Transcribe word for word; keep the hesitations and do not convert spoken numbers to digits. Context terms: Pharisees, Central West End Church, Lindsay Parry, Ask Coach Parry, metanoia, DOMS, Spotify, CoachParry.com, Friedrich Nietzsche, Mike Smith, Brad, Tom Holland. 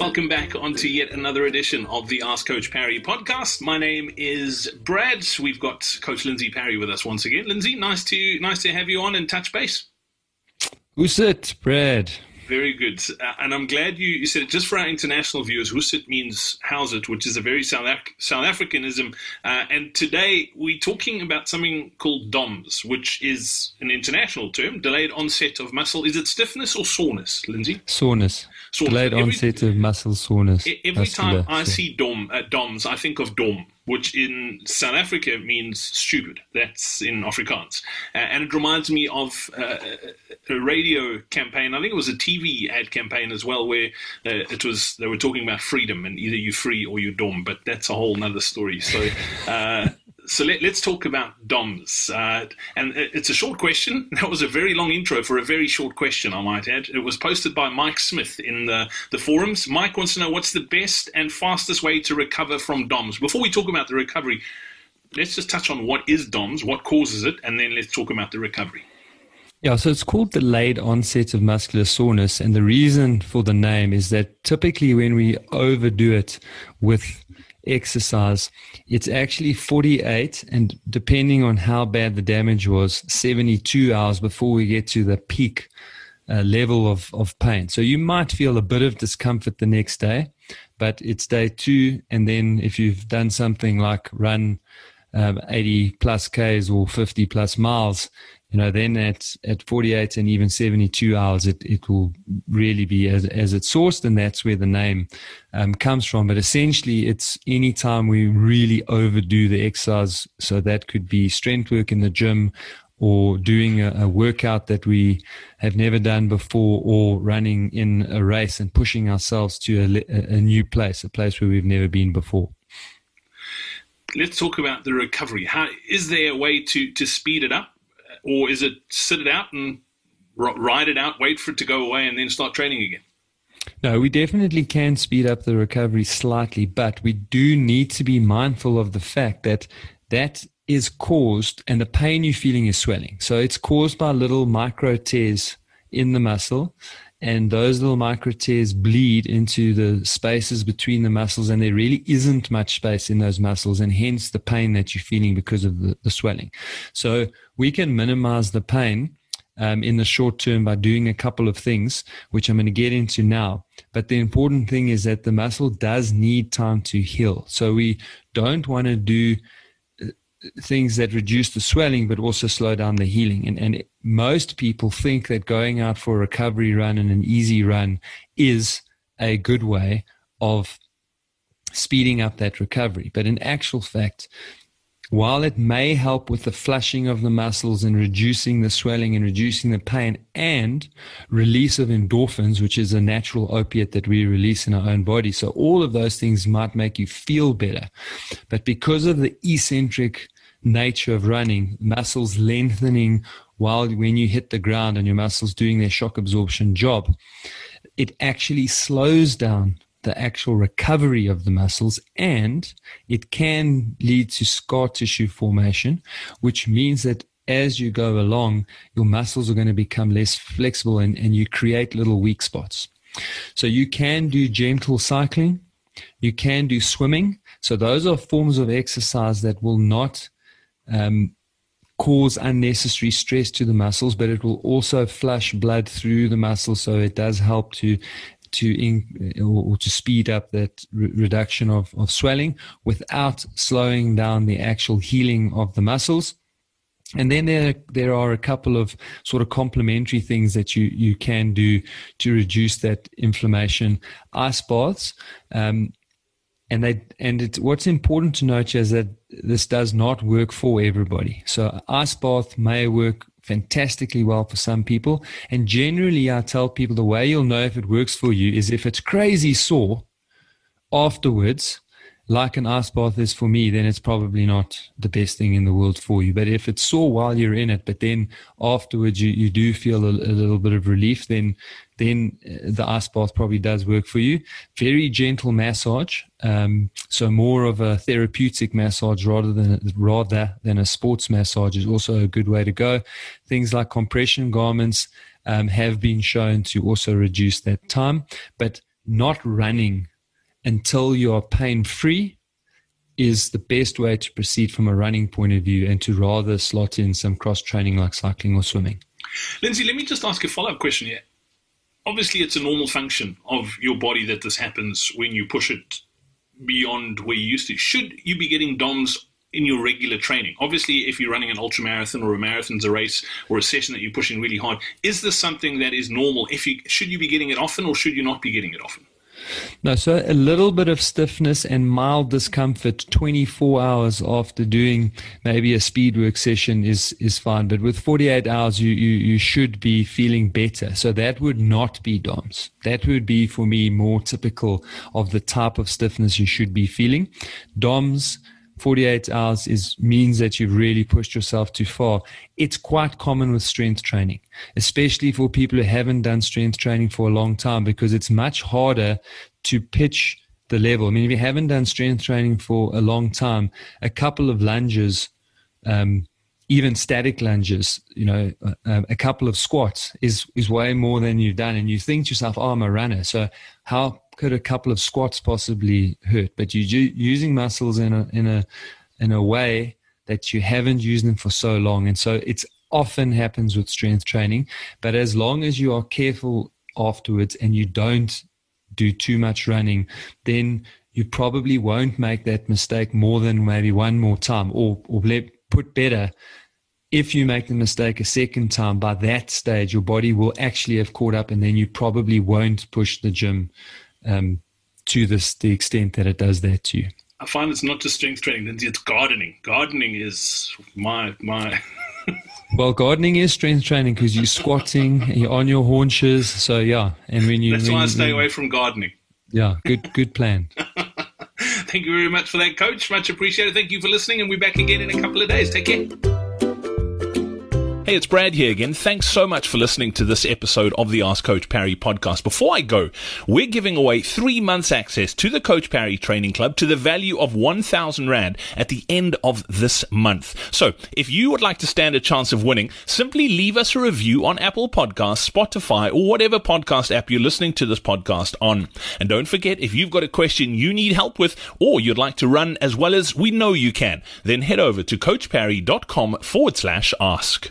Welcome back onto yet another edition of the Ask Coach Parry podcast. My name is Brad. We've got Coach Lindsay Parry with us once again. Lindsay, nice to nice to have you on and touch base. Who's it, Brad? Very good. Uh, and I'm glad you, you said it. Just for our international viewers, Husit means house it, which is a very South, Af South Africanism. Uh, and today we're talking about something called DOMS, which is an international term, delayed onset of muscle. Is it stiffness or soreness, Lindsay? Soreness. So delayed every, onset of muscle soreness. Every muscular, time I so. see dom, uh, DOMS, I think of DOM, which in South Africa means stupid. That's in Afrikaans. Uh, and it reminds me of uh, a radio campaign. I think it was a T V ad campaign as well, where uh, it was they were talking about freedom and either you're free or you're dom, but that's a whole nother story. So uh, so let, let's talk about DOMS. Uh, and it's a short question. That was a very long intro for a very short question, I might add. It was posted by Mike Smith in the, the forums. Mike wants to know, what's the best and fastest way to recover from DOMS? Before we talk about the recovery, let's just touch on what is DOMS, what causes it, and then let's talk about the recovery. Yeah, so it's called delayed onset of muscular soreness. And the reason for the name is that typically when we overdo it with exercise, it's actually forty-eight and depending on how bad the damage was, seventy-two hours before we get to the peak uh, level of, of pain. So you might feel a bit of discomfort the next day, but it's day two. And then if you've done something like run um, eighty plus Ks or fifty plus miles, you know, then at, at forty-eight and even seventy-two hours, it, it will really be as, as it's sourced, and that's where the name um, comes from. But essentially, it's any time we really overdo the exercise. So that could be strength work in the gym or doing a, a workout that we have never done before, or running in a race and pushing ourselves to a, a new place, a place where we've never been before. Let's talk about the recovery. How, is there a way to, to speed it up? Or is it sit it out and ride it out, wait for it to go away, and then start training again? No, we definitely can speed up the recovery slightly, but we do need to be mindful of the fact that that is caused, and the pain you're feeling is swelling. So it's caused by little micro tears in the muscle, and those little micro tears bleed into the spaces between the muscles, and there really isn't much space in those muscles, and hence the pain that you're feeling because of the, the swelling. So we can minimize the pain um, in the short term by doing a couple of things, which I'm going to get into now. But the important thing is that the muscle does need time to heal. So we don't want to do things that reduce the swelling but also slow down the healing. And, and most people think that going out for a recovery run and an easy run is a good way of speeding up that recovery. But in actual fact, while it may help with the flushing of the muscles and reducing the swelling and reducing the pain and release of endorphins, which is a natural opiate that we release in our own body. So all of those things might make you feel better. But because of the eccentric nature of running, muscles lengthening while when you hit the ground and your muscles doing their shock absorption job, it actually slows down the actual recovery of the muscles, and it can lead to scar tissue formation, which means that as you go along, your muscles are going to become less flexible and, and you create little weak spots. So you can do gentle cycling, you can do swimming. So those are forms of exercise that will not um, cause unnecessary stress to the muscles, but it will also flush blood through the muscles, so it does help to to in, or to speed up that re reduction of, of swelling without slowing down the actual healing of the muscles. And then there, there are a couple of sort of complementary things that you, you can do to reduce that inflammation. Ice baths. Um, and they, and it's, what's important to note is that this does not work for everybody. So ice bath may work fantastically well for some people, and generally I tell people the way you'll know if it works for you is if it's crazy sore afterwards like an ice bath is for me, then it's probably not the best thing in the world for you. But if it's sore while you're in it, but then afterwards you, you do feel a, a little bit of relief, then then the ice bath probably does work for you. Very gentle massage, um, so more of a therapeutic massage rather than rather than a sports massage is also a good way to go. Things like compression garments um, have been shown to also reduce that time, but not running until you are pain-free is the best way to proceed from a running point of view, and to rather slot in some cross-training like cycling or swimming. Lindsay, let me just ask a follow-up question here. Obviously, it's a normal function of your body that this happens when you push it beyond where you used to. Should you be getting DOMS in your regular training? Obviously, if you're running an ultramarathon or a marathon's a race or a session that you're pushing really hard, is this something that is normal? If you, should you be getting it often or should you not be getting it often? No, so a little bit of stiffness and mild discomfort twenty-four hours after doing maybe a speed work session is is fine. But with forty-eight hours, you, you, you should be feeling better. So that would not be DOMS. That would be, for me, more typical of the type of stiffness you should be feeling. DOMS, forty-eight hours, is means that you've really pushed yourself too far. It's quite common with strength training, especially for people who haven't done strength training for a long time, because it's much harder to pitch the level. I mean, if you haven't done strength training for a long time, a couple of lunges, um, even static lunges, you know, a, a couple of squats is, is way more than you've done. And you think to yourself, oh, I'm a runner, so how could a couple of squats possibly hurt? But you're using muscles in a, in a, in a way that you haven't used them for so long. And so it often happens with strength training. But as long as you are careful afterwards and you don't do too much running, then you probably won't make that mistake more than maybe one more time, or, or put better, if you make the mistake a second time, by that stage, your body will actually have caught up, and then you probably won't push the gym um, to this, the extent that it does that to you. I find it's not just strength training, Lindsay, it's gardening. Gardening is my... my Well, gardening is strength training because you're squatting, you're on your haunches, so yeah. And when you, That's when, why I stay when, away from gardening. Yeah, good, good plan. Thank you very much for that, Coach. Much appreciated. Thank you for listening, and we're back again in a couple of days. Take care. Hey, it's Brad here again. Thanks so much for listening to this episode of the Ask Coach Parry podcast. Before I go, we're giving away three months access to the Coach Parry Training Club to the value of one thousand rand at the end of this month. So if you would like to stand a chance of winning, simply leave us a review on Apple Podcasts, Spotify, or whatever podcast app you're listening to this podcast on. And don't forget, if you've got a question you need help with or you'd like to run as well as we know you can, then head over to coach parry dot com forward slash ask.